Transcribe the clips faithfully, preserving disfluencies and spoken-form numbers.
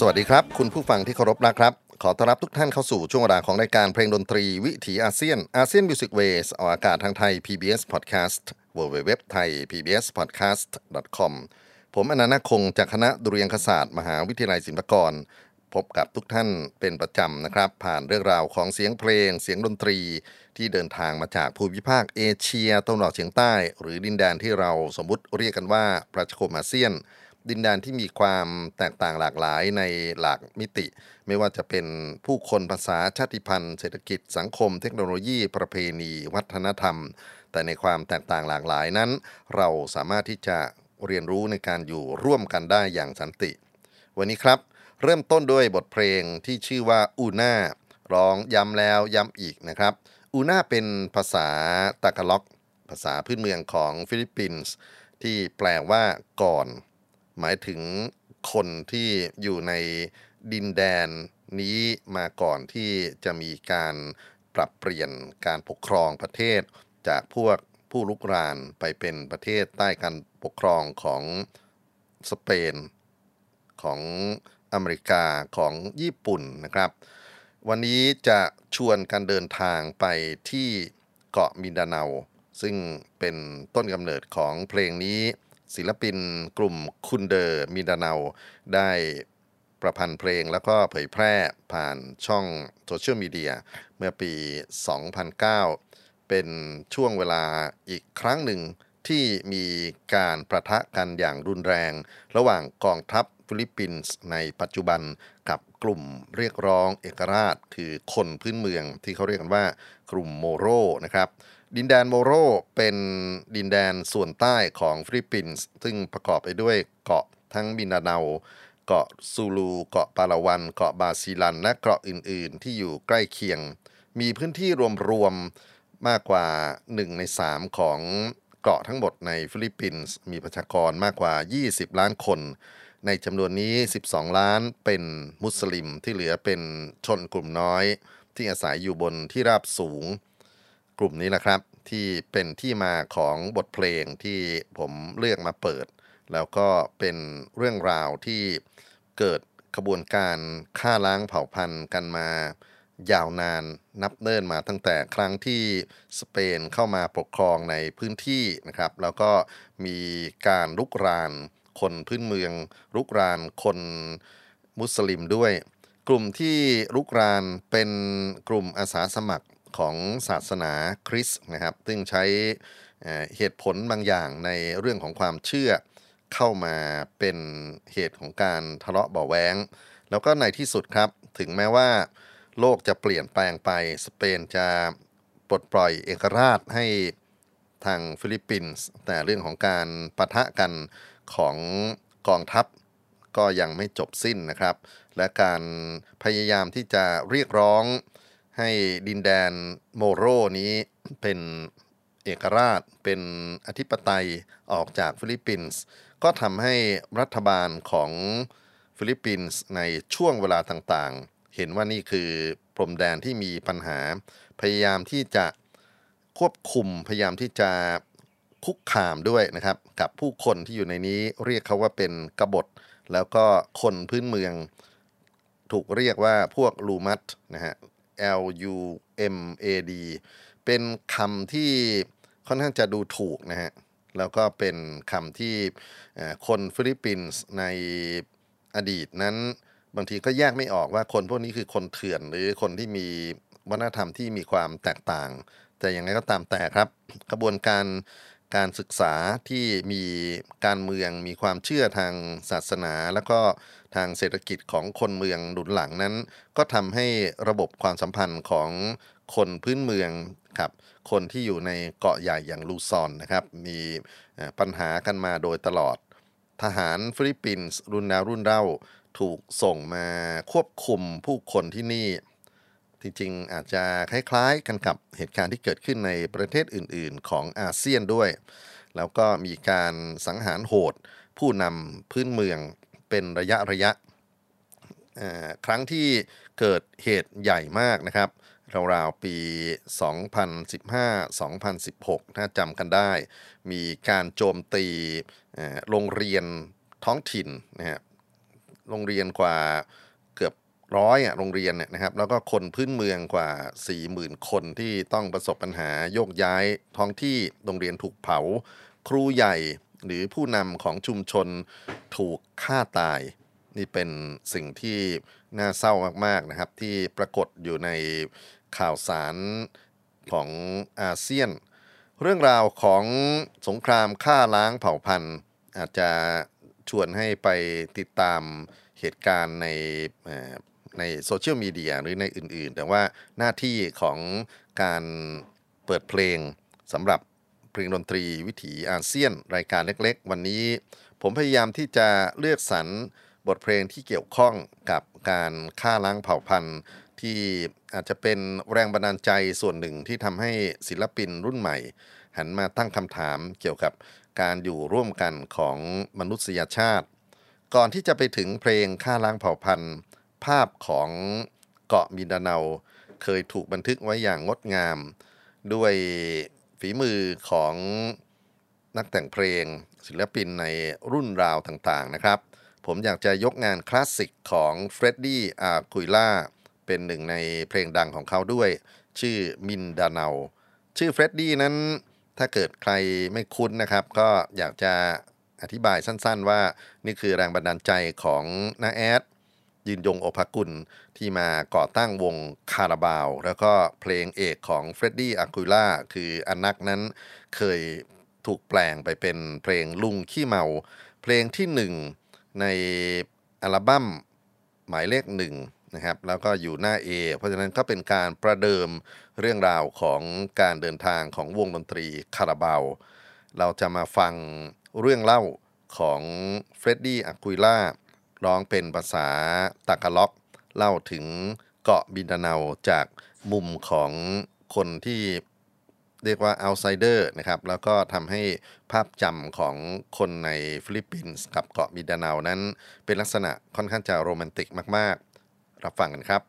สวัสดีครับคุณผู้ฟังที่เคารพนะครับขอต้อนรับทุกท่านเข้าสู่ช่วงเวลาของรายการเพลงดนตรีวิถีอาเซียนอาเซียนมิวสิกเวสออกอากาศทางไทย พี บี เอส Podcast ดับเบิลยู ดับเบิลยู ดับเบิลยู ดอท ไทย พี บี เอส พอดแคสต์ ดอท คอม ผมอนันต์ ณ คงจากคณะดุริยางคศาสตร์มหาวิทยาลัยศิลปากรพบกับทุกท่านเป็นประจำนะครับผ่านเรื่องราวของเสียงเพลงเสียงดนตรีที่เดินทางมาจากภูมิภาคเอเชียตะวันออกเฉียงใต้หรือดินแดนที่เราสมมุติเรียกกันว่าประชาคมอาเซียนดินแดนที่มีความแตกต่างหลากหลายในหลากมิติไม่ว่าจะเป็นผู้คนภาษาชาติพันธุ์เศรษฐกิจสังคมเทคโนโลยีประเพณีวัฒนธรรมแต่ในความแตกต่างหลากหลายนั้นเราสามารถที่จะเรียนรู้ในการอยู่ร่วมกันได้อย่างสันติวันนี้ครับเริ่มต้นด้วยบทเพลงที่ชื่อว่าอูน่าร้องย้ำแล้วย้ำอีกนะครับอูน่าเป็นภาษาตากาล็อกภาษาพื้นเมืองของฟิลิปปินส์ที่แปลว่าก่อนหมายถึงคนที่อยู่ใน ดินแดนนี้มาก่อนที่จะมีการปรับเปลี่ยนการปกครองประเทศจากพวกผู้ลุกรานไปเป็นประเทศใต้การปกครองของสเปนของอเมริกาของญี่ปุ่นนะครับวันนี้จะชวนการเดินทางไปที่เกาะมินดาเนาซึ่งเป็นต้นกำเนิดของเพลงนี้ศิลปินกลุ่มคุนเดอร์มินดาเนาได้ประพันธ์เพลงแล้วก็เผยแพร่ผ่านช่องโซเชียลมีเดียเมื่อปีสองพันเก้าเป็นช่วงเวลาอีกครั้งหนึ่งที่มีการประทะกันอย่างรุนแรงระหว่างกองทัพฟิลิปปินส์ในปัจจุบันกับกลุ่มเรียกร้องเอกราชคือคนพื้นเมืองที่เขาเรียกกันว่ากลุ่มโมโรนะครับดินแดนโมโรเป็นดินแดนส่วนใต้ของฟิลิปปินส์ซึ่งประกอบไปด้วยเกาะทั้งมินดาเนาเกาะซูลูเกาะปาลาวันเกาะบาซิลันและเกาะอื่นๆที่อยู่ใกล้เคียงมีพื้นที่รวมๆมากกว่าหนึ่งในสามของเกาะทั้งหมดในฟิลิปปินส์มีประชากรมากกว่ายี่สิบล้านคนในจำนวนนี้สิบสองล้านเป็นมุสลิมที่เหลือเป็นชนกลุ่มน้อยที่อาศัยอยู่บนที่ราบสูงกลุ่มนี้แหละครับที่เป็นที่มาของบทเพลงที่ผมเลือกมาเปิดแล้วก็เป็นเรื่องราวที่เกิดขบวนการฆ่าล้างเผ่าพันธุ์กันมายาวนานนับเนิ่นมาตั้งแต่ครั้งที่สเปนเข้ามาปกครองในพื้นที่นะครับแล้วก็มีการรุกรานคนพื้นเมืองรุกรานคนมุสลิมด้วยกลุ่มที่รุกรานเป็นกลุ่มอาสาสมัครของศาสนาคริสต์นะครับซึ่งใช้เหตุผลบางอย่างในเรื่องของความเชื่อเข้ามาเป็นเหตุของการทะเลาะเบาะแว้งแล้วก็ในที่สุดครับถึงแม้ว่าโลกจะเปลี่ยนแปลงไปสเปนจะปลดปล่อยเอกราชให้ทางฟิลิปปินส์แต่เรื่องของการปะทะกันของกองทัพก็ยังไม่จบสิ้นนะครับและการพยายามที่จะเรียกร้องให้ดินแดนโมโรนี้เป็นเอกราชเป็นอธิปไตยออกจากฟิลิปปินส์ก็ทำให้รัฐบาลของฟิลิปปินส์ในช่วงเวลาต่างๆเห็นว่านี่คือพรมแดนที่มีปัญหาพยายามที่จะควบคุมพยายามที่จะคุกคามด้วยนะครับกับผู้คนที่อยู่ในนี้เรียกเขาว่าเป็นกบฏแล้วก็คนพื้นเมืองถูกเรียกว่าพวกลูมัดนะฮะ L U M A D เป็นคำที่ค่อนข้างจะดูถูกนะฮะแล้วก็เป็นคำที่คนฟิลิปปินส์ในอดีตนั้นบางทีก็แยกไม่ออกว่าคนพวกนี้คือคนเถื่อนหรือคนที่มีวัฒนธรรมที่มีความแตกต่างแต่อย่างไรก็ตามแต่ครับกระบวนการการศึกษาที่มีการเมืองมีความเชื่อทางศาสนาแล้วก็ทางเศรษฐกิจของคนเมืองหนุนหลังนั้นก็ทำให้ระบบความสัมพันธ์ของคนพื้นเมืองครับคนที่อยู่ในเกาะใหญ่อย่างลูซอนนะครับมีปัญหากันมาโดยตลอดทหารฟิลิปปินส์รุ่นแล้วรุ่นเล่าถูกส่งมาควบคุมผู้คนที่นี่จริงๆอาจจะคล้ายๆกันกับเหตุการณ์ที่เกิดขึ้นในประเทศอื่นๆของอาเซียนด้วยแล้วก็มีการสังหารโหดผู้นำพื้นเมืองเป็นระยะระยะครั้งที่เกิดเหตุใหญ่มากนะครับราวๆปี สองพันสิบห้า สองพันสิบหก ถ้าจำกันได้มีการโจมตีโรงเรียนท้องถิ่นนะฮะโรงเรียนกว่าเกือบร้อยอ่ะโรงเรียนเนี่ยนะครับแล้วก็คนพื้นเมืองกว่า สี่หมื่น คนที่ต้องประสบปัญหาโยกย้ายท้องที่โรงเรียนถูกเผาครูใหญ่หรือผู้นำของชุมชนถูกฆ่าตายนี่เป็นสิ่งที่น่าเศร้ามากๆนะครับที่ปรากฏอยู่ในข่าวสารของอาเซียนเรื่องราวของสงครามฆ่าล้างเผ่าพันธุ์อาจจะชวนให้ไปติดตามเหตุการณ์ในในโซเชียลมีเดียหรือในอื่นๆแต่ว่าหน้าที่ของการเปิดเพลงสำหรับเพลงดนตรีวิถีอาเซียนรายการเล็กๆวันนี้ผมพยายามที่จะเลือกสรรบทเพลงที่เกี่ยวข้องกับการฆ่าล้างเผ่าพันธุ์ที่อาจจะเป็นแรงบันดาลใจส่วนหนึ่งที่ทำให้ศิลปินรุ่นใหม่หันมาตั้งคำถามเกี่ยวกับการอยู่ร่วมกันของมนุษยชาติก่อนที่จะไปถึงเพลงฆ่าล้างเผ่าพันธุ์ ภาพของเกาะมินดาเนาเคยถูกบันทึกไว้อย่างงดงามด้วยฝีมือของนักแต่งเพลงศิลปินในรุ่นราวต่างๆนะครับผมอยากจะยกงานคลาสสิกของเฟรดดี้อาคุยล่าเป็นหนึ่งในเพลงดังของเขาด้วยชื่อมินดาเนาชื่อเฟรดดี้นั้นถ้าเกิดใครไม่คุ้นนะครับก็อยากจะอธิบายสั้นๆว่านี่คือแรงบันดาลใจของน้าแอดยืนยงโอภากุลที่มาก่อตั้งวงคาราบาวแล้วก็เพลงเอกของเฟรดดี้อาคุยล่าคืออันนักนั้นเคยถูกแปลงไปเป็นเพลงลุงขี้เมาเพลงที่หนึ่งในอัลบั้มหมายเลขหนึ่งนะครับแล้วก็อยู่หน้า A เพราะฉะนั้นก็เป็นการประเดิมเรื่องราวของการเดินทางของวงดนตรีคาราบาวเราจะมาฟังเรื่องเล่าของเฟรดดี้อาคุยล่าร้องเป็นภาษาตากาล็อกเล่าถึงเกาะมินดาเนาจากมุมของคนที่เรียกว่า outsider นะครับแล้วก็ทำให้ภาพจำของคนในฟิลิปปินส์กับเกาะมินดาเนานั้นเป็นลักษณะค่อนข้างจะโรแมนติกมากๆรับฟังกันครับ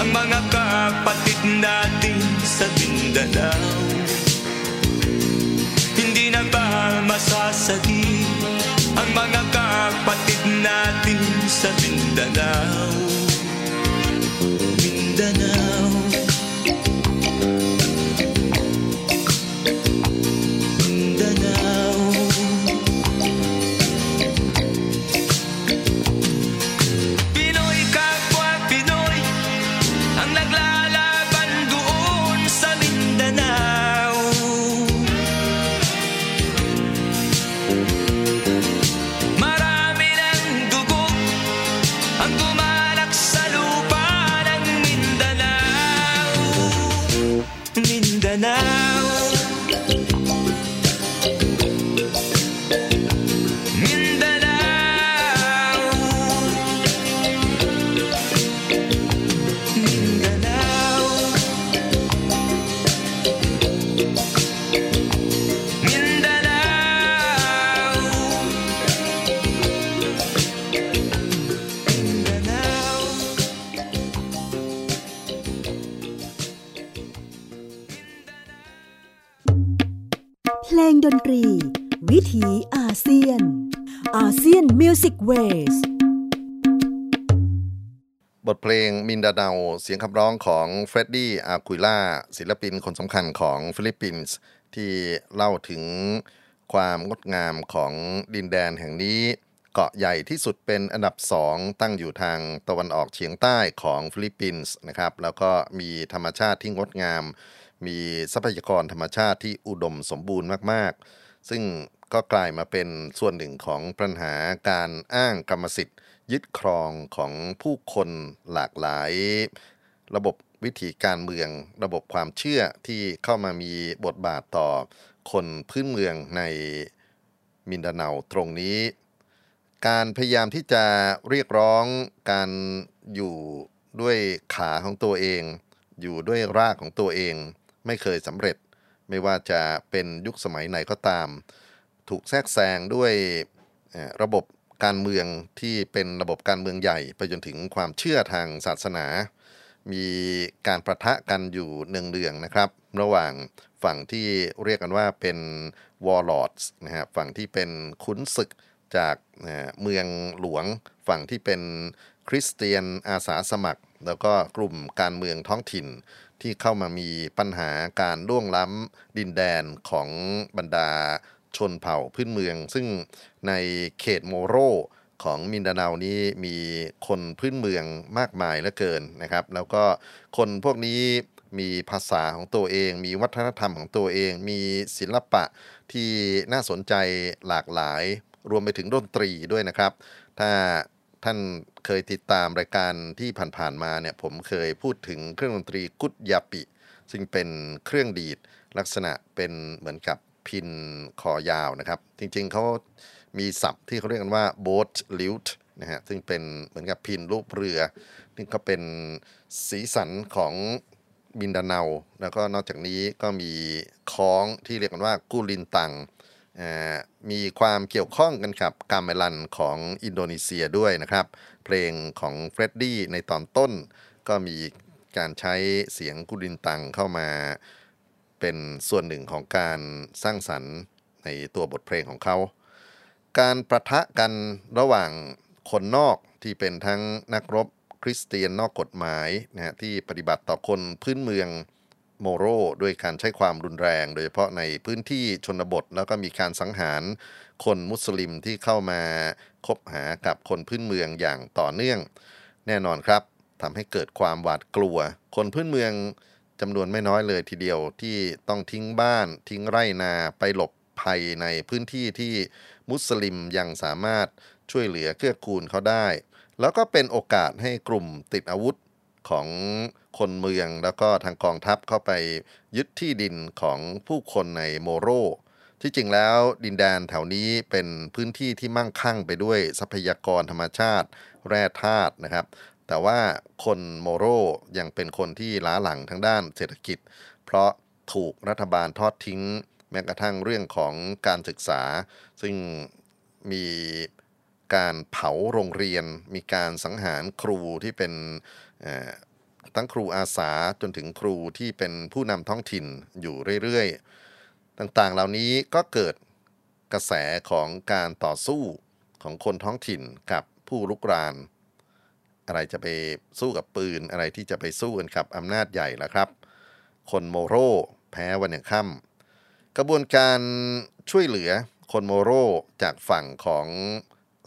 Ang mga kapatid natin sa Mindanao Hindi na ba masasagi Ang mga kapatid natin sa Mindanao Mindanao Mindanao ลงดนตรีวิถีอาเซียนอาเซียนมิวสิกเวสบทเพลงมินดาเนาเสียงคำร้องของเฟรดดี้อากุยล่าศิลปินคนสำคัญของฟิลิปปินส์ที่เล่าถึงความงดงามของดินแดนแห่งนี้เกาะใหญ่ที่สุดเป็นอันดับสองตั้งอยู่ทางตะวันออกเฉียงใต้ของฟิลิปปินส์นะครับแล้วก็มีธรรมชาติที่งดงามมีทรัพยากรธรรมชาติที่อุดมสมบูรณ์มากๆซึ่งก็กลายมาเป็นส่วนหนึ่งของปัญหาการอ้างกรรมสิทธิ์ยึดครองของผู้คนหลากหลายระบบวิถีการเมืองระบบความเชื่อที่เข้ามามีบทบาทต่อคนพื้นเมืองในมินดาเนาตรงนี้การพยายามที่จะเรียกร้องการอยู่ด้วยขาของตัวเองอยู่ด้วยรากของตัวเองไม่เคยสำเร็จไม่ว่าจะเป็นยุคสมัยไหนก็ตามถูกแทรกแซงด้วยระบบการเมืองที่เป็นระบบการเมืองใหญ่ไปจนถึงความเชื่อทางศาสนามีการประทะกันอยู่เนืองๆนะครับระหว่างฝั่งที่เรียกกันว่าเป็นวอร์ลอร์ดนะฮะฝั่งที่เป็นขุนศึกจากเมืองหลวงฝั่งที่เป็นคริสเตียนอาสาสมัครแล้วก็กลุ่มการเมืองท้องถิ่นที่เข้ามามีปัญหาการล่วงล้ำดินแดนของบรรดาชนเผ่าพื้นเมืองซึ่งในเขตโมโรของมินดาเนานี้มีคนพื้นเมืองมากมายเหลือเกินนะครับแล้วก็คนพวกนี้มีภาษาของตัวเองมีวัฒนธรรมของตัวเองมีศิลปะที่น่าสนใจหลากหลายรวมไปถึงดนตรีด้วยนะครับถ้าท่านเคยติดตามรายการที่ผ่านๆมาเนี่ยผมเคยพูดถึงเครื่องดนตรีกุดยาปิซึ่งเป็นเครื่องดีดลักษณะเป็นเหมือนกับพินคอยาวนะครับจริงๆเขามีศัพท์ที่เขาเรียกกันว่า boat lute นะฮะซึ่งเป็นเหมือนกับพินรูปเรือซึ่งก็เป็นสีสันของมินดาเนาแล้วก็นอกจากนี้ก็มีค้องที่เรียกกันว่ากูลินตังมีความเกี่ยวข้องกันกับกาเมลันของอินโดนีเซียด้วยนะครับเพลงของเฟรดดี้ในตอนต้นก็มีการใช้เสียงกูลินตังเข้ามาเป็นส่วนหนึ่งของการสร้างสรรค์ในตัวบทเพลงของเขาการประทะกันระหว่างคนนอกที่เป็นทั้งนักรบคริสเตียนนอกกฎหมายนะฮะที่ปฏิบัติต่อคนพื้นเมืองโมโรด้วยการใช้ความรุนแรงโดยเฉพาะในพื้นที่ชนบทแล้วก็มีการสังหารคนมุสลิมที่เข้ามาคบหากับคนพื้นเมืองอย่างต่อเนื่องแน่นอนครับทำให้เกิดความหวาดกลัวคนพื้นเมืองจำนวนไม่น้อยเลยทีเดียวที่ต้องทิ้งบ้านทิ้งไร่นาไปหลบภัยในพื้นที่ที่มุสลิมยังสามารถช่วยเหลือเกื้อกูลเขาได้แล้วก็เป็นโอกาสให้กลุ่มติดอาวุธของคนเมืองแล้วก็ทางกองทัพเข้าไปยึดที่ดินของผู้คนในโมโรที่จริงแล้วดินแดนแถวนี้เป็นพื้นที่ที่มั่งคั่งไปด้วยทรัพยากรธรรมชาติแร่ธาตุนะครับแต่ว่าคนโมโรยังเป็นคนที่ล้าหลังทางด้านเศรษฐกิจเพราะถูกรัฐบาลทอดทิ้งแม้กระทั่งเรื่องของการศึกษาซึ่งมีการเผาโรงเรียนมีการสังหารครูที่เป็นตั้งครูอาสาจนถึงครูที่เป็นผู้นำท้องถิ่นอยู่เรื่อยๆต่างๆเหล่านี้ก็เกิดกระแสของการต่อสู้ของคนท้องถิ่นกับผู้รุกรานอะไรจะไปสู้กับปืนอะไรที่จะไปสู้กันกับอำนาจใหญ่ล่ะครับคนโมโรแพ้วันยังค่ำกระบวนการช่วยเหลือคนโมโรจากฝั่งของ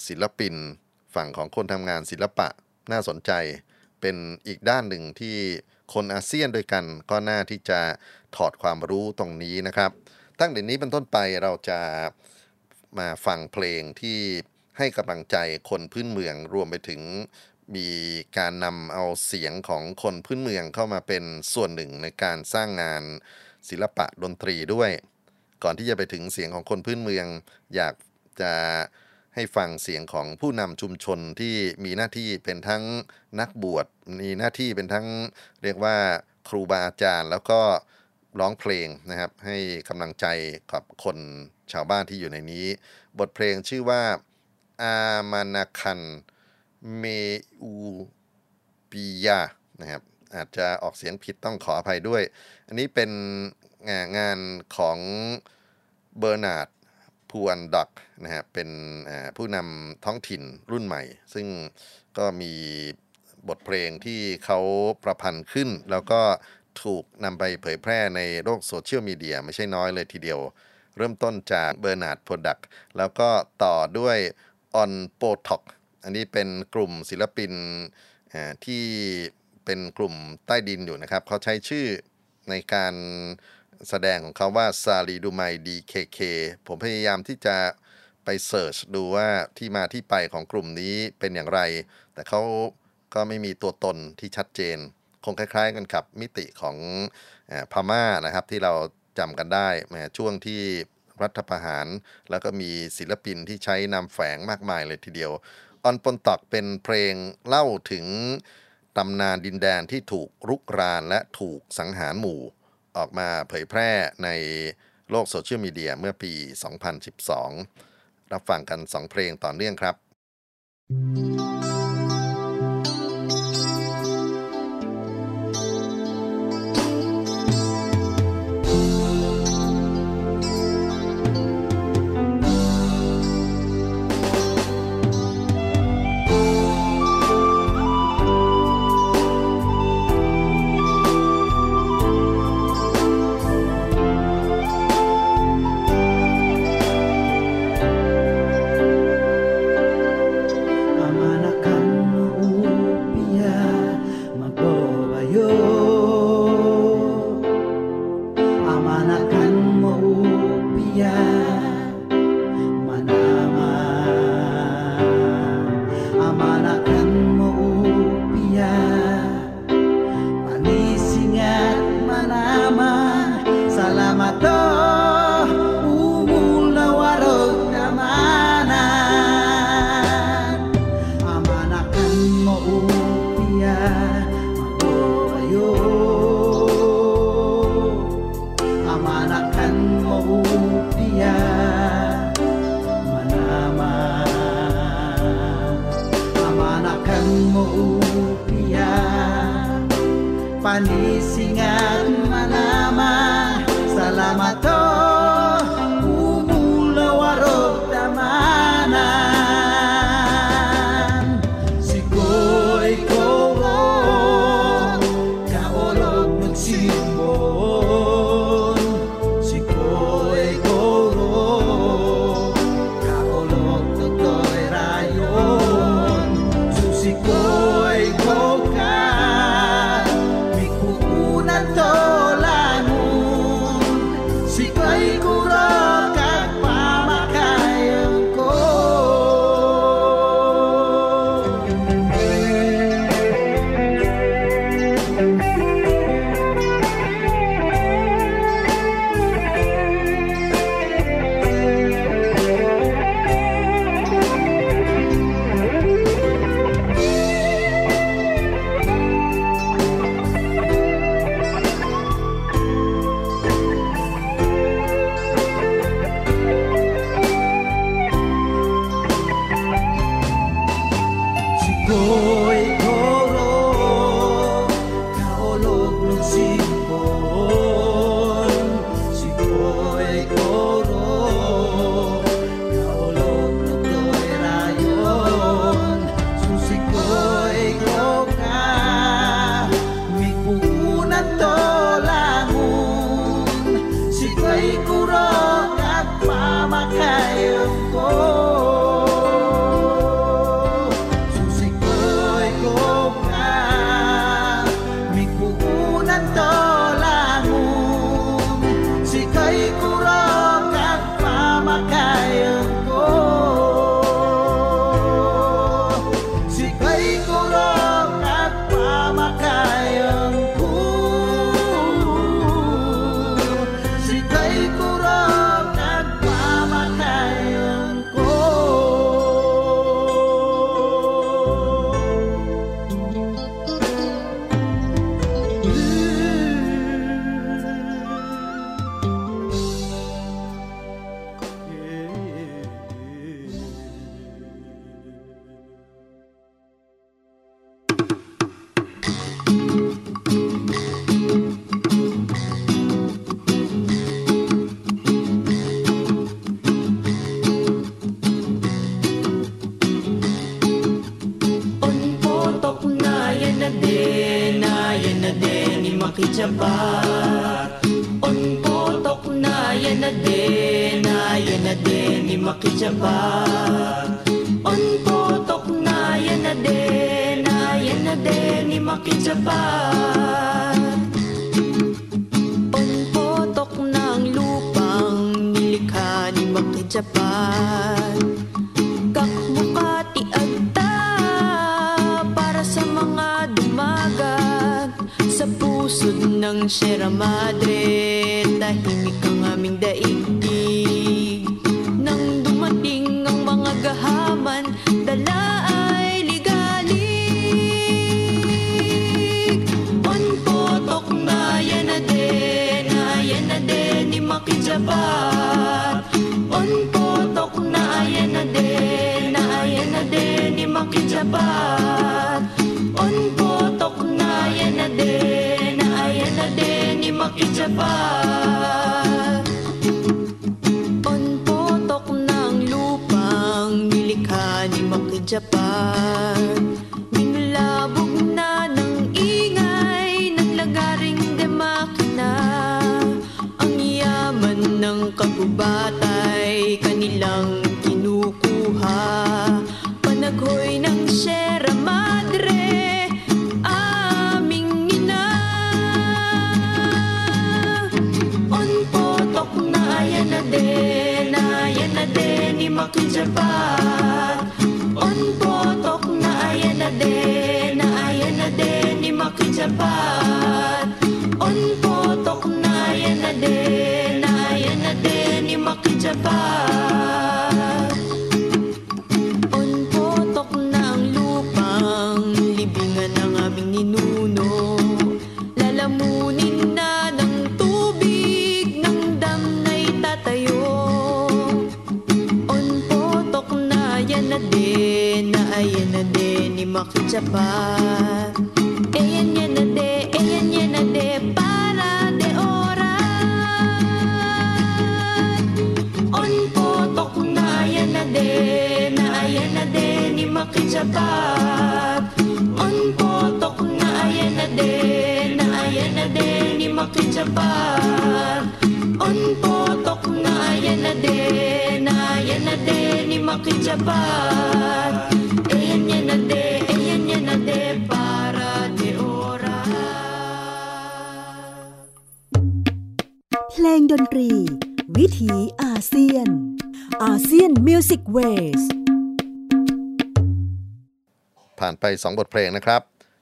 ศิลปินฝั่งของคนทำงานศิลปะน่าสนใจเป็นอีกด้านหนึ่งที่คนอาเซียนด้วยกันก็น่าที่จะถอดความรู้ตรงนี้นะครับตั้งแต่นี้เป็นต้นไปเราจะมาฟังเพลงที่ให้กำลังใจคนพื้นเมืองรวมไปถึงมีการนำเอาเสียงของคนพื้นเมืองเข้ามาเป็นส่วนหนึ่งในการสร้างงานศิลปะดนตรีด้วยก่อนที่จะไปถึงเสียงของคนพื้นเมืองอยากจะให้ฟังเสียงของผู้นำชุมชนที่มีหน้าที่เป็นทั้งนักบวชมีหน้าที่เป็นทั้งเรียกว่าครูบาอาจารย์แล้วก็ร้องเพลงนะครับให้กำลังใจกับคนชาวบ้านที่อยู่ในนี้บทเพลงชื่อว่าอามานาคันเมอูปิยานะครับอาจจะออกเสียงผิดต้องขออภัยด้วยอันนี้เป็นงานของ เบอร์นาร์ดพูอันด็อกนะฮะเป็นผู้นำท้องถิ่นรุ่นใหม่ซึ่งก็มีบทเพลงที่เขาประพันธ์ขึ้นแล้วก็ถูกนำไปเผยแพร่ในโลกโซเชียลมีเดียไม่ใช่น้อยเลยทีเดียวเริ่มต้นจากเบอร์นาร์ดพูอันด็อกแล้วก็ต่อด้วยออนโปท็อกอันนี้เป็นกลุ่มศิลปินที่เป็นกลุ่มใต้ดินอยู่นะครับเขาใช้ชื่อในการแสดงของเขาว่าซาลีดูไมดีเคเคผมพยายามที่จะไปเสิร์ชดูว่าที่มาที่ไปของกลุ่มนี้เป็นอย่างไรแต่เขาก็ไม่มีตัวตนที่ชัดเจนคงคล้ายๆกันกับมิติของพม่านะครับที่เราจำกันได้ในช่วงที่รัฐประหารแล้วก็มีศิลปินที่ใช้นำแฝงมากมายเลยทีเดียวออนปนตอกเป็นเพลงเล่าถึงตำนานดินแดนที่ถูกรุกรานและถูกสังหารหมู่ออกมาเผยแพร่ในโลกโซเชียลมีเดียเมื่อปี สองพันสิบสองรับฟังกัน สอง เพลงต่อเนื่องครับ makitsabat on potok na yan na din na yan na din ni makitsabat on potok na yan na din na yan na din ni makitsabat on potok ng lupang nilikha ni makitsabat kakmukati agta para sa mga dumagat sa pusod ng Sierra Madre. Tahimik ang aming daigdig nang dumating ang mga gahaman, dala ay ligalig. On potok na yan na din, na yan na din ni makitsabat. On potok na yan na din, na yan na din ni makitsabat. On potok na yan na din, na yan na din ni makitsabat. On potok ng lupang nilikha ni makitsabat, minulabog na ng ingay ng lagaring de makina. Ang yaman ng kagubatay kanilang kinukuha, panaghoy ng Sierra Madre. Ayan na din, ayan na din ni makitsabat. On potok na ayan na din, ayan na din ni makitsabat. On potok na ayan na din, ayan na din ni makitsabat. On potok na ang lupang libingan ng aming ninuno, lalamunin na ng tubig ng dam. On potok na yan na din, na ayan na din ni makitsabat. E yan yan na de, e yan yan na de, para de oras. On potok na yan na din, na ayan na din ni makitsabat. On potok na ayan na din, na ayan na din ni makitsabat. On potok na yan na din, na yan na din ni makitsabat. E yan yan na din, e yan yan na din, para de oras.เพลงดนตรีวิถีอาเซียนอาเซียนมิวสิกเวสผ่านไปสองบทเพลงนะครับ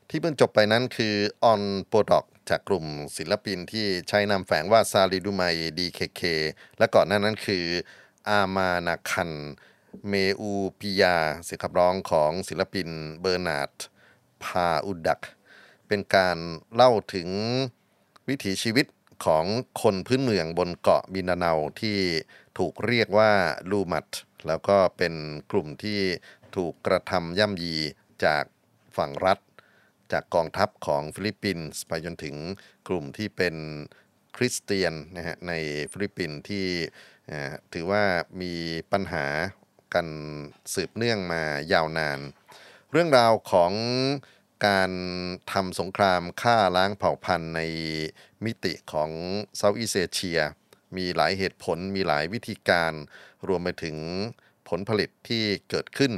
ที่เพิ่งจบไปนั้นคือ On Potokจากกลุ่มศิลปินที่ใช้นามแฝงว่าซาลิดูไมดีเคเคและก่อนหน้านั้นคืออามานาคันเมอูปิยาเสียงขับร้องของศิลปินเบอร์นาร์ดพาอุดักเป็นการเล่าถึงวิถีชีวิตของคนพื้นเมืองบนเกาะมินดาเนาที่ถูกเรียกว่าลูมัดแล้วก็เป็นกลุ่มที่ถูกกระทำย่ำยีจากฝั่งรัฐจากกองทัพของฟิลิปปินส์ไปจนถึงกลุ่มที่เป็นคริสเตียนนะฮะในฟิลิปปินส์ที่ถือว่ามีปัญหากันสืบเนื่องมายาวนานเรื่องราวของการทำสงครามฆ่าล้างเผ่าพันธุ์ในมิติของเซาท์อีสต์เอเชียมีหลายเหตุผลมีหลายวิธีการรวมไปถึงผลผลิตที่เกิดขึ้น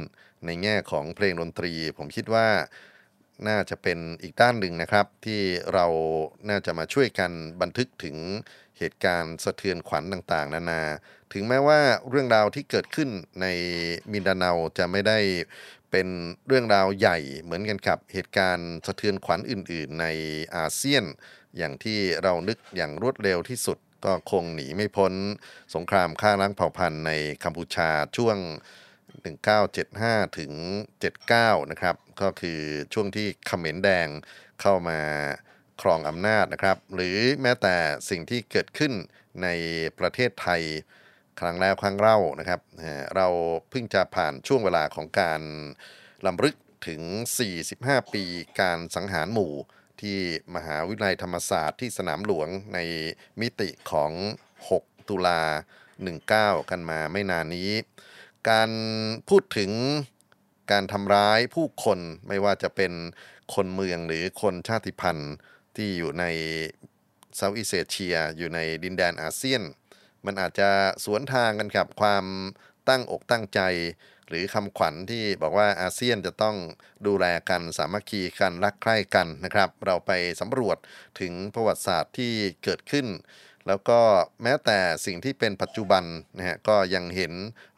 ในแง่ของเพลงดนตรีผมคิดว่าน่าจะเป็นอีกด้านหนึ่งนะครับที่เราน่าจะมาช่วยกันบันทึกถึงเหตุการณ์สะเทือนขวัญต่างๆนานาถึงแม้ว่าเรื่องราวที่เกิดขึ้นในมินดาเนาจะไม่ได้เป็นเรื่องราวใหญ่เหมือนกันกับเหตุการณ์สะเทือนขวัญอื่นๆในอาเซียนอย่างที่เรานึกอย่างรวดเร็วที่สุดก็คงหนีไม่พ้นสงครามฆ่าล้างเผ่าพันธุ์ในกัมพูชาช่วงหนึ่งพันเก้าร้อยเจ็ดสิบห้าถึงเจ็ดสิบเก้านะครับก็คือช่วงที่เขมรแดงเข้ามาครองอำนาจนะครับหรือแม้แต่สิ่งที่เกิดขึ้นในประเทศไทยครั้งแล้วครั้งเล่านะครับเราเพิ่งจะผ่านช่วงเวลาของการรำลึกถึงสี่สิบห้าปีการสังหารหมู่ที่มหาวิทยาลัยธรรมศาสตร์ที่สนามหลวงในมิติของหกตุลาสิบเก้ากันมาไม่นานนี้การพูดถึงการทำร้ายผู้คนไม่ว่าจะเป็นคนเมืองหรือคนชาติพันธุ์ ที่อยู่ในเซาท์อีสต์เอเชียอยู่ในดินแดนอาเซียนมันอาจจะสวนทางกันครับความตั้งอกตั้งใจหรือคำขวัญที่บอกว่าอาเซียนจะต้องดูแลกันสามัคคีกันรักใคร่กันนะครับเราไปสำรวจถึงประวัติศาสตร์ที่เกิดขึ้นแล้วก็แม้แต่สิ่งที่เป็นปัจจุบันนะฮะก็ยังเห็น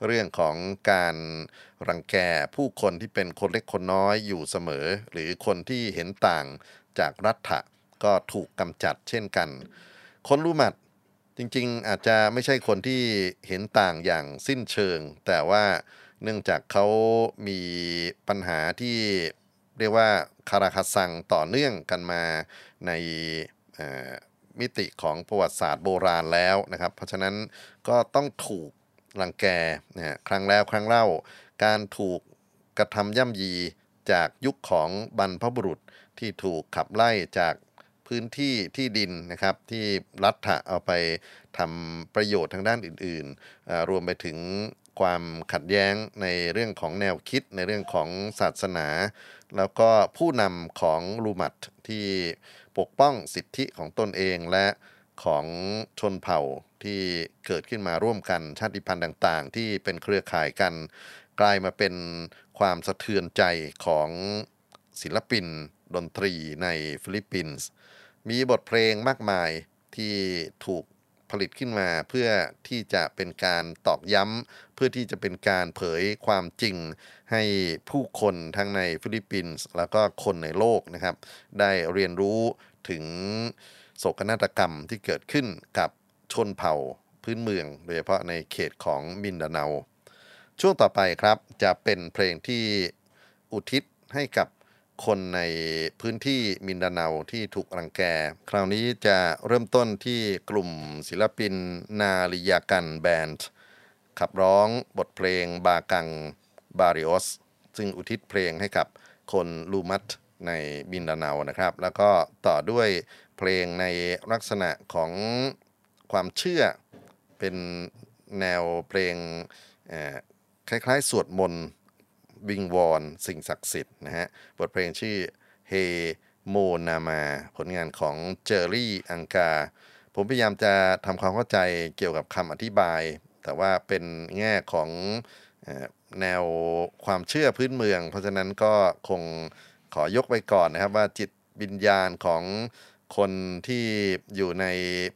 เรื่องของการรังแกผู้คนที่เป็นคนเล็กคนน้อยอยู่เสมอหรือคนที่เห็นต่างจากรัฐะก็ถูกกำจัดเช่นกันคนรูมัดจริงๆอาจจะไม่ใช่คนที่เห็นต่างอย่างสิ้นเชิงแต่ว่าเนื่องจากเขามีปัญหาที่เรียกว่าคาราคาซังต่อเนื่องกันมาในมิติของประวัติศาสตร์โบราณแล้วนะครับเพราะฉะนั้นก็ต้องถูกรังแกนะครั้งแล้วครั้งเล่าการถูกกระทำย่ำยีจากยุคของบรรพบุรุษที่ถูกขับไล่จากพื้นที่ที่ดินนะครับที่รัฐะเอาไปทำประโยชน์ทางด้านอื่นๆรวมไปถึงความขัดแย้งในเรื่องของแนวคิดในเรื่องของศาสนาแล้วก็ผู้นำของลูมัดที่ปกป้องสิทธิของตนเองและของชนเผ่าที่เกิดขึ้นมาร่วมกันชาติพันธุ์ต่างๆที่เป็นเครือข่ายกันกลายมาเป็นความสะเทือนใจของศิลปินดนตรีในฟิลิปปินส์มีบทเพลงมากมายที่ถูกผลิตขึ้นมาเพื่อที่จะเป็นการตอกย้ำเพื่อที่จะเป็นการเผยความจริงให้ผู้คนทั้งในฟิลิปปินส์แล้วก็คนในโลกนะครับได้เรียนรู้ถึงโศกนาฏกรรมที่เกิดขึ้นกับชนเผ่าพื้นเมืองโดยเฉพาะในเขตของมินดาเนาช่วงต่อไปครับจะเป็นเพลงที่อุทิศให้กับคนในพื้นที่มินดาเนาที่ถูกรังแกคราวนี้จะเริ่มต้นที่กลุ่มศิลปินนาลิยากันแบนด์ขับร้องบทเพลงบากังบาริโอสซึ่งอุทิศเพลงให้กับคนลูมัดในมินดาเนานะครับแล้วก็ต่อด้วยเพลงในลักษณะของความเชื่อเป็นแนวเพลงคล้ายๆสวดมนต์วิงวอนสิ่งศักดิ์สิทธิ์นะฮะบทเพลงชื่อเฮโมนามาผลงานของเจอรี่อังกาผมพยายามจะทำความเข้าใจเกี่ยวกับคำอธิบายแต่ว่าเป็นแง่ของแนวความเชื่อพื้นเมืองเพราะฉะนั้นก็คงขอยกไว้ก่อนนะครับว่าจิตวิญญาณของคนที่อยู่ใน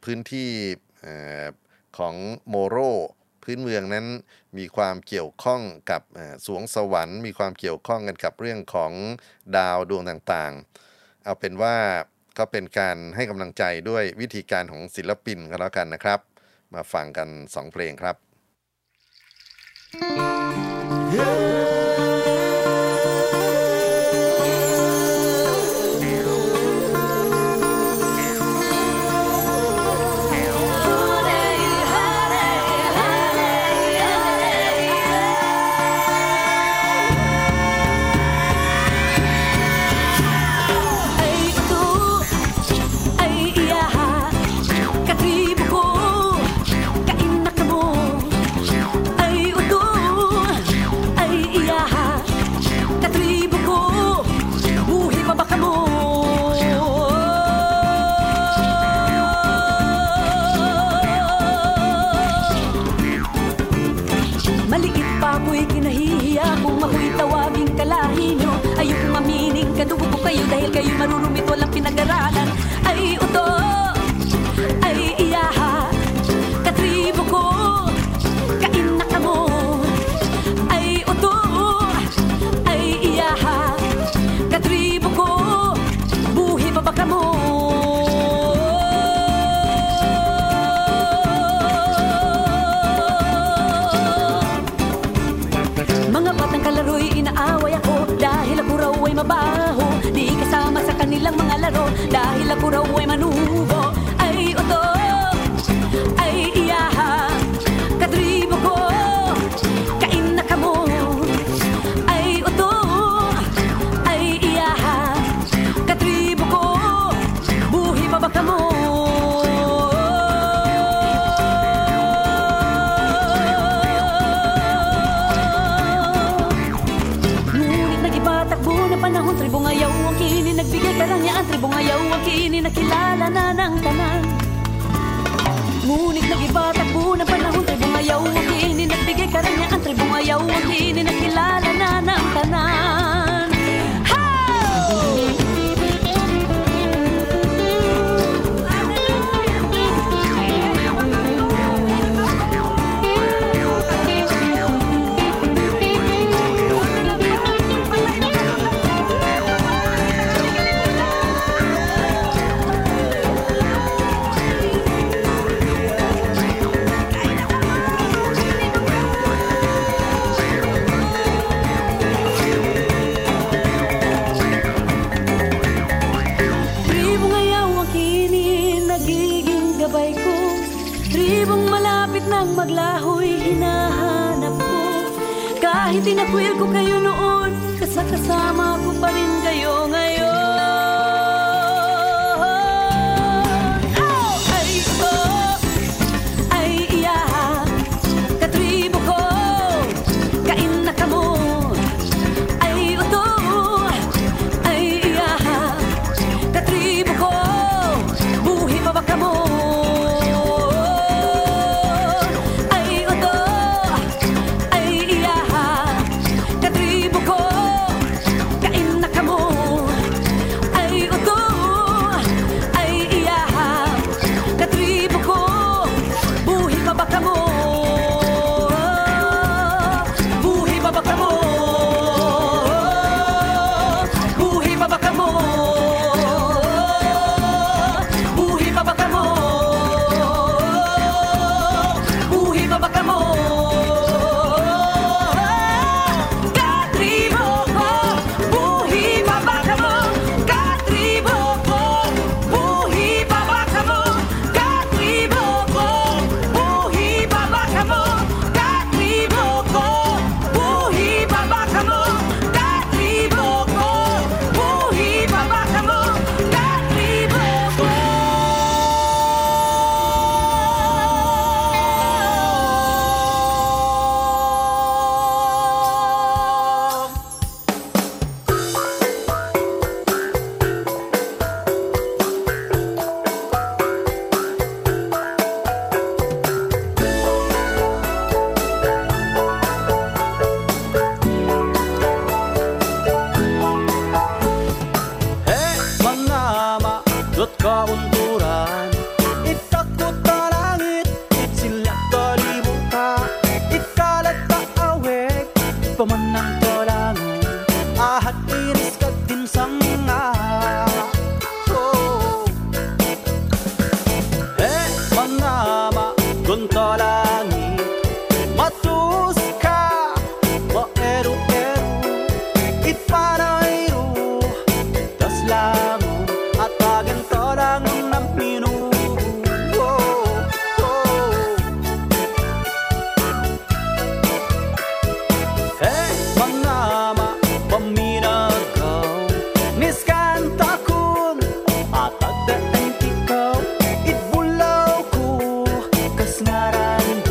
พื้นที่ของโมโรพื้นเมืองนั้นมีความเกี่ยวข้องกับสวงสวรรค์มีความเกี่ยวข้องกันกับเรื่องของดาวดวงต่างๆเอาเป็นว่าก็เป็นการให้กำลังใจด้วยวิธีการของศิลปินก็แล้วกันนะครับมาฟังกันสองเพลงครับ yeah.Bungayaw ang kini nagbigay karangya ang tribong ayaw kini nakilala na ng tanan. Ngunit nag-iba takbo ng panahon, tribong ayaw mo kini nagbigay karaniyan, tribong ayaw mo kini nakilala na ng tanan. Tinakwil ko kayo noon, kasakasama ko pa rin kayo ngayon. Oh! Ay ko, ay iya, katribo ko, kain na kamo. Ay uto, ay iya, katribo ko, buhi pa ba kamo. Naranja.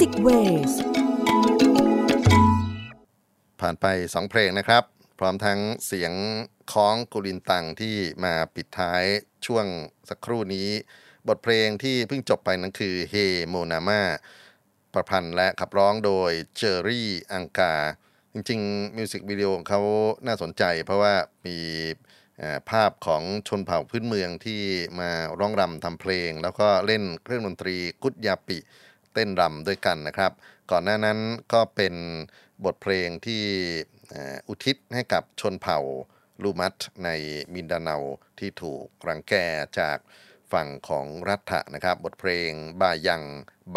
Music Waves ผ่านไปสองเพลงนะครับพร้อมทั้งเสียงคล้องกุลินตังที่มาปิดท้ายช่วงสักครู่นี้บทเพลงที่เพิ่งจบไปนั้นคือเฮโมนาม่าประพันธ์และขับร้องโดยเจอรี่อังกาจริงๆมิวสิกวิดีโอของเขาน่าสนใจเพราะว่ามีภาพของชนเผ่าพื้นเมืองที่มาร้องรำทำเพลงแล้วก็เล่นเครื่องดนตรีกุดยาปิเต้นรำด้วยกันนะครับก่อนหน้านั้นก็เป็นบทเพลงที่อุทิศให้กับชนเผ่าลูมัตในมินดาเนาที่ถูกรังแกจากฝั่งของรัฐะนะครับบทเพลงบายัง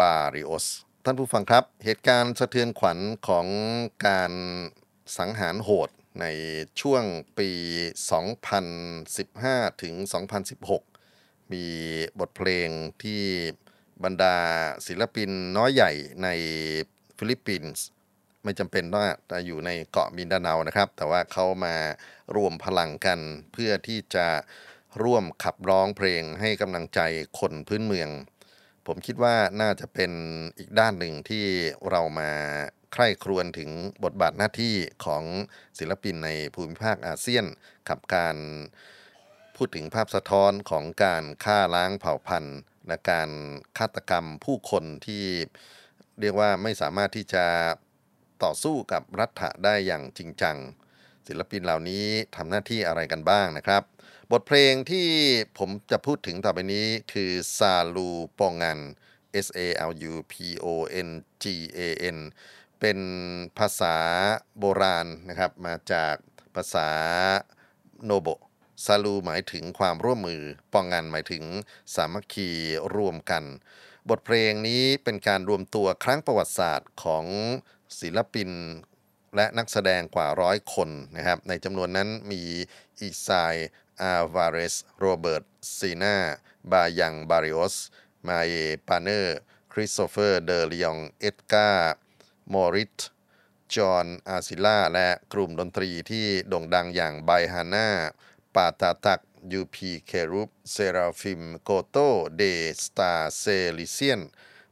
บาริโอสท่านผู้ฟังครับเหตุการณ์สะเทือนขวัญของการสังหารโหดในช่วงปีสองพันสิบห้าถึงสองพันสิบหกมีบทเพลงที่บรรดาศิลปินน้อยใหญ่ในฟิลิปปินส์ไม่จำเป็นว่าจะอยู่ในเกาะมินดาเนานะครับแต่ว่าเขามารวมพลังกันเพื่อที่จะร่วมขับร้องเพลงให้กำลังใจคนพื้นเมืองผมคิดว่าน่าจะเป็นอีกด้านหนึ่งที่เรามาใคร่ครวญถึงบทบาทหน้าที่ของศิลปินในภูมิภาคอาเซียนกับการพูดถึงภาพสะท้อนของการฆ่าล้างเผ่าพันธุ์และการฆาตกรรมผู้คนที่เรียกว่าไม่สามารถที่จะต่อสู้กับรัฐะได้อย่างจริงจังศิลปินเหล่านี้ทำหน้าที่อะไรกันบ้างนะครับบทเพลงที่ผมจะพูดถึงต่อไปนี้คือซาลูปองงัน S A L U P O N G A N เป็นภาษาโบราณนะครับมาจากภาษาโนโบซาลูหมายถึงความร่วมมือปองงันหมายถึงสามัคคีรวมกันบทเพลงนี้เป็นการรวมตัวครั้งประวัติศาสตร์ของศิลปินและนักแสดงกว่าร้อยคนนะครับในจำนวนนั้นมีอีซายอาร์วาเรสโรเบิร์ตซีนาบายังบาริโอสมาเอปาเนอร์คริสโตเฟอร์เดอลิองเอ็ดการ์มอริทจอห์นอาซิล่าและกลุ่มดนตรีที่โด่งดังอย่างไบฮาน่าปาตาตักยูพีเครูปเซราฟิมโกโตเดสตาเซลิเซียน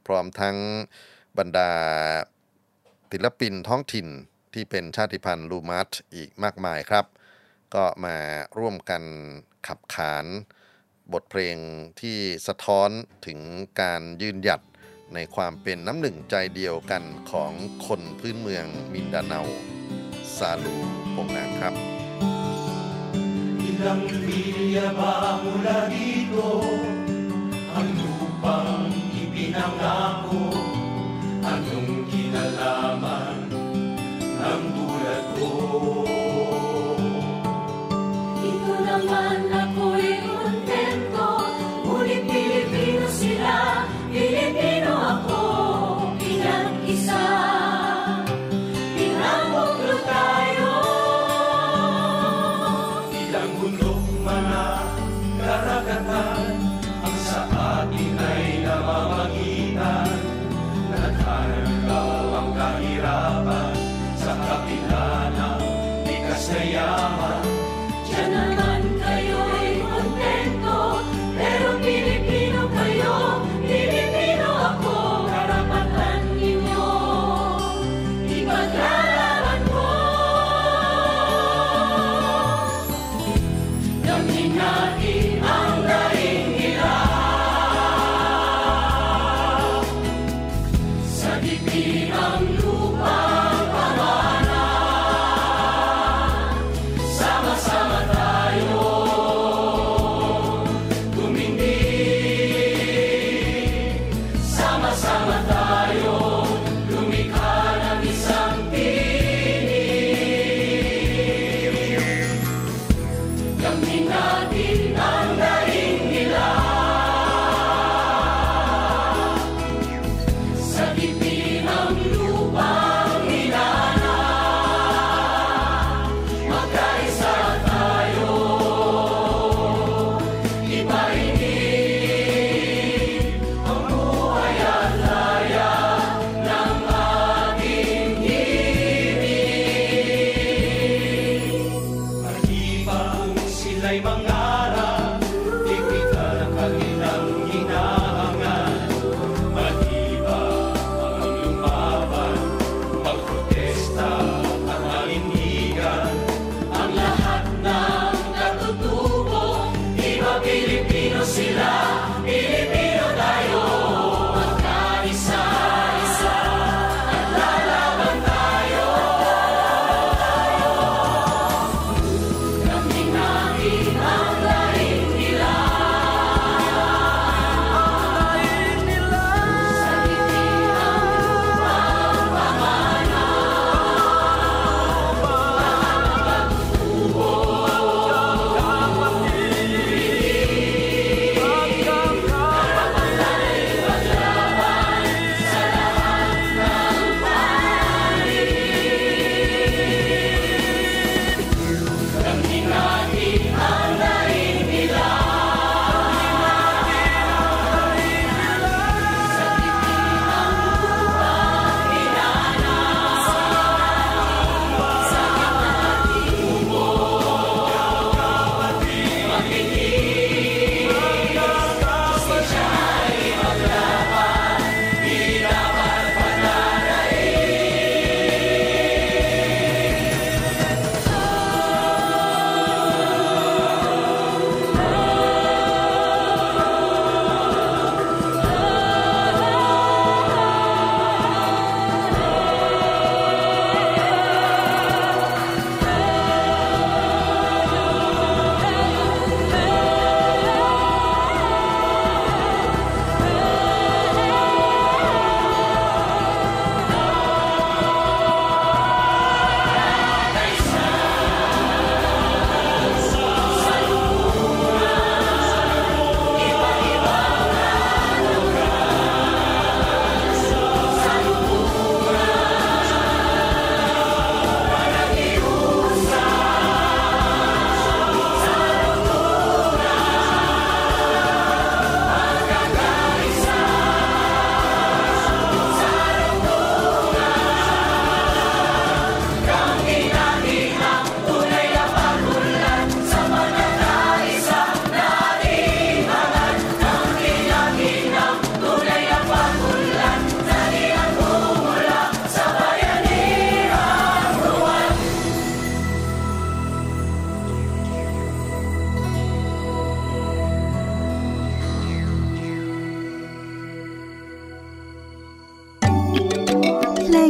พร้อมทั้งบรรดาศิลปินท้องถิ่นที่เป็นชาติพันธุ์ลูมัตอีกมากมายครับก็มาร่วมกันขับขานบทเพลงที่สะท้อนถึงการยืนหยัดในความเป็นน้ำหนึ่งใจเดียวกันของคนพื้นเมืองมินดาเนาซาลูปองงันครับ Ilang milya ba mula dito ang lupang ipinangako anong kinalaman ng tulad ko naman ako'y kontento ngunit Pilipino sila Pilipino ako pinag-isa pinabuklo tayo ilang bundok man na karagatan ang sa atin ay namamagitan natanagaw ang kahirapan sa kapila ng likas na yaman Sama-sama tayo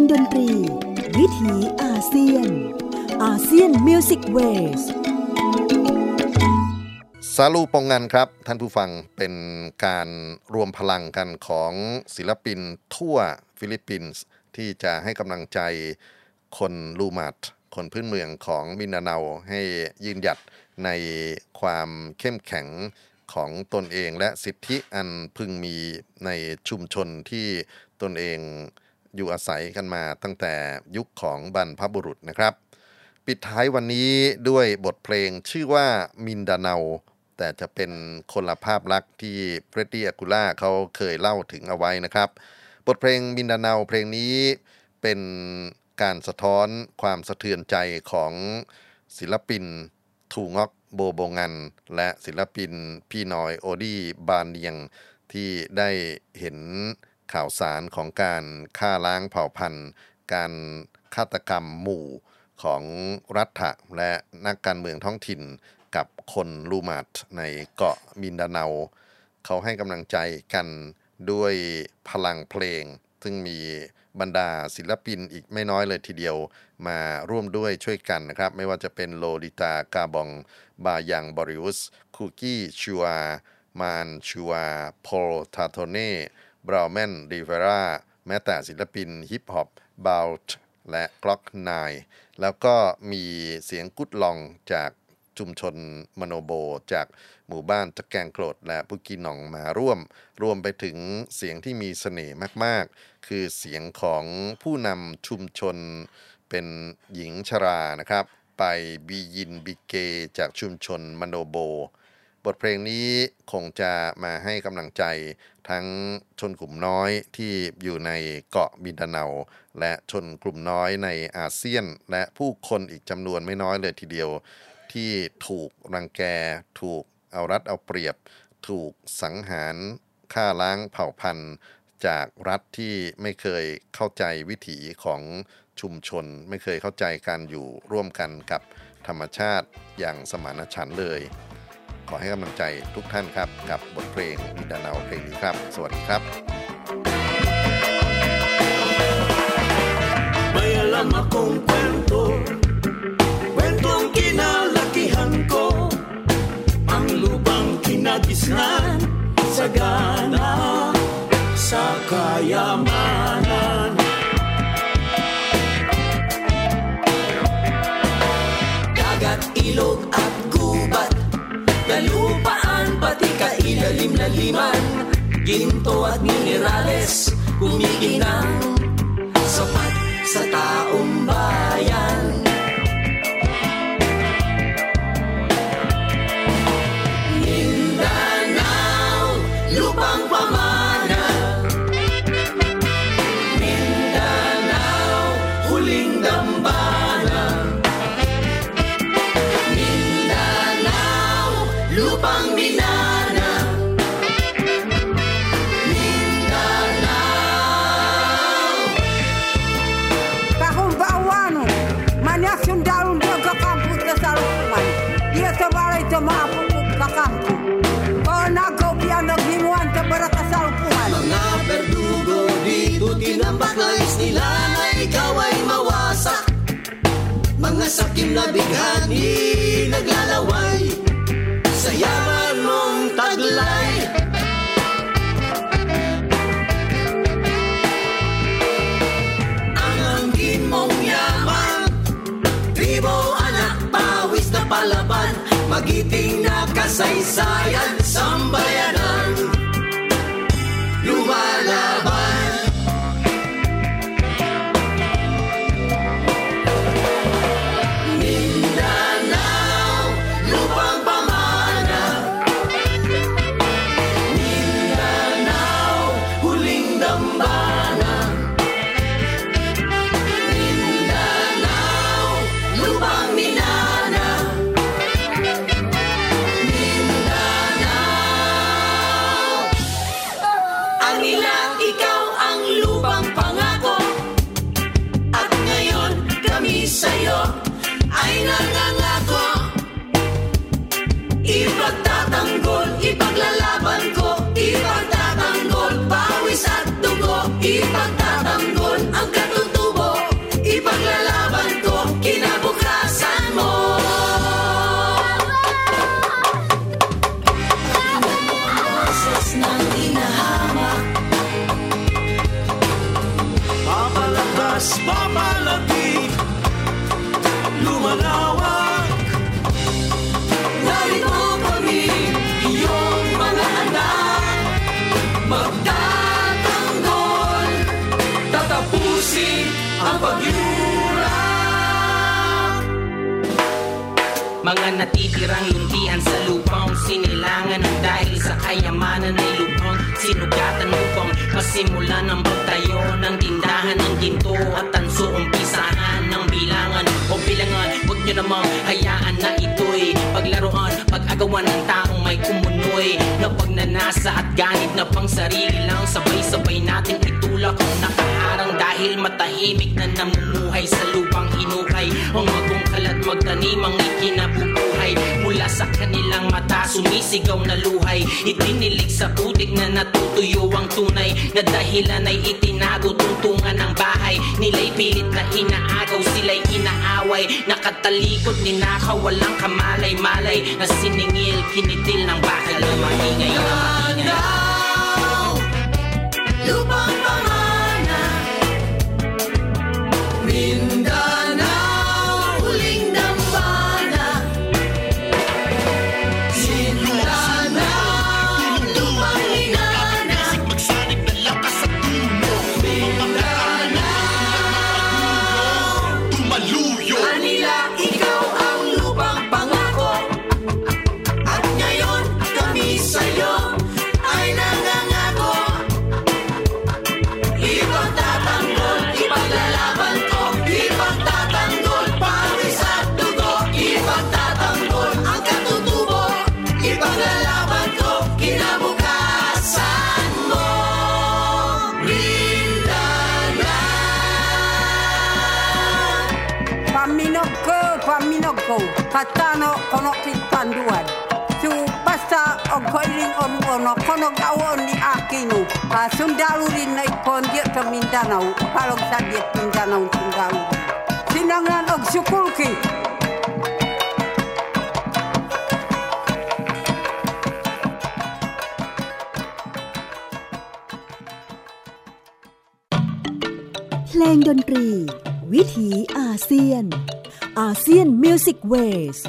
งดนตรีวิถีอาเซียนอาเซียนมิวสิกเวสซาลูปองงันครับท่านผู้ฟังเป็นการรวมพลังกันของศิลปินทั่วฟิลิปปินส์ที่จะให้กำลังใจคนลูมาดคนพื้นเมืองของมินดาเนาให้ยืนหยัดในความเข้มแข็งของตนเองและสิทธิอันพึงมีในชุมชนที่ตนเองอยู่อาศัยกันมาตั้งแต่ยุคของบรรพบุรุษนะครับปิดท้ายวันนี้ด้วยบทเพลงชื่อว่ามินดาเนาแต่จะเป็นคนละภาพลักษณ์ที่เฟรดดี้อากูล่าเขาเคยเล่าถึงเอาไว้นะครับบทเพลงมินดาเนาเพลงนี้เป็นการสะท้อนความสะเทือนใจของศิลปินทูงอกโบโบงันและศิลปินพี่น้อยโอดี้บานเนียงที่ได้เห็นข่าวสารของการฆ่าล้างเผ่าพันธุ์การฆาตกรรมหมู่ของรัฐะและนักการเมืองท้องถิ่นกับคนลูมาดในเกาะมินดาเนาเขาให้กำลังใจกันด้วยพลังเพลงซึ่งมีบรรดาศิลปินอีกไม่น้อยเลยทีเดียวมาร่วมด้วยช่วยกันนะครับไม่ว่าจะเป็นโลลิตากาบองบายังบริอุสคุกี้ชัวมานชัวโพลทาโทเน่บราวแมนดิเวราแม้แต่ศิลปินฮิปฮอปบาวท์และกล็อกไนน์แล้วก็มีเสียงกุดลองจากชุมชนมโนโบจากหมู่บ้านตะแกรงโกรดและปุกีหน่องมาร่วมรวมไปถึงเสียงที่มีเสน่ห์มากๆคือเสียงของผู้นำชุมชนเป็นหญิงชรานะครับไปบียินบีเกจากชุมชนมโนโบบทเพลงนี้คงจะมาให้กำลังใจทั้งชนกลุ่มน้อยที่อยู่ในเกาะมินดาเนาและชนกลุ่มน้อยในอาเซียนและผู้คนอีกจำนวนไม่น้อยเลยทีเดียวที่ถูกรังแกถูกเอารัดเอาเปรียบถูกสังหารฆ่าล้างเผ่าพันธุ์จากรัฐที่ไม่เคยเข้าใจวิถีของชุมชนไม่เคยเข้าใจการอยู่ร่วมกันกับธรรมชาติอย่างสมานฉันท์เลยขอให้กำลังใจทุกท่านครับกับบทเพลงมินดาเนาเพลงนี้ครับสวัสดีครับ Maya lama kong kwento Kwento ang kinalakihan ko Ang lubang kinagisnan Sagana Sa kayamanan Dagat, ilog at gubat Kalupaan pati kailalim-laliman Ginto at minerales Kumikinang Sapat sa taong bayan Mindanao Lupang pamana Mindanao Huling dambana Lupang binana Mindanao Kahong baawano Manas yung darong doga kampus na salukuman Dia sabaray sa mga pupuk na kampus Kaunagaw piyan naghimuan sa barat na salukuman Mga berdugo dito tinambak Nais nila na ikaw ay mawasak Mga sakim na bighani Naglalaway Sa yaman mong taglay Ang langgin mong yaman Tribo anak pawis na palaban Magiting na kasaysayan Sambayanan Lumalaban Ikaw Mga natitirang luntian sa lupang sinilangan ng dahil sa kayamanan ay lupang sinugatan lupang pasimulan ang pagtayo ng tindahan ng ginto at tanso umpisahan ng bilangan o bilangan. Huwag nyo namang hayaan na ito'y paglaruan, pag-agawan ng taong may kumunoy na pagnanasa at ganit na pang sarili lang. Sabay-sabay nating itulak ang nakaharang dahil matahimik na namumuhay sa lupang hinukay. Ang magungkal at magtanim ang ikinabubuhay mula sa kanilang mata, sumisigaw na luhay. Itinilig sa putik na natutuyo ang tunay na dahilan ay itinago tuntungan ng bahay. Nila'y pilit na inaagaw, sila'y inaaway, nakatalikod, ninakaw, walang kamalay-malay na siningil, kinitil ng bakal na maingay. Nanaw, lupang pamana, minda Patano kono kitanduan su pasta okoiling onuono kono gawon ni akinu asundalurin nei pondia Mindanao palong sadia Mindanao tunggal sinangan og sukulkiเพลงดนตรีวิถีอาเซียนอาเซียนมิวสิกเวส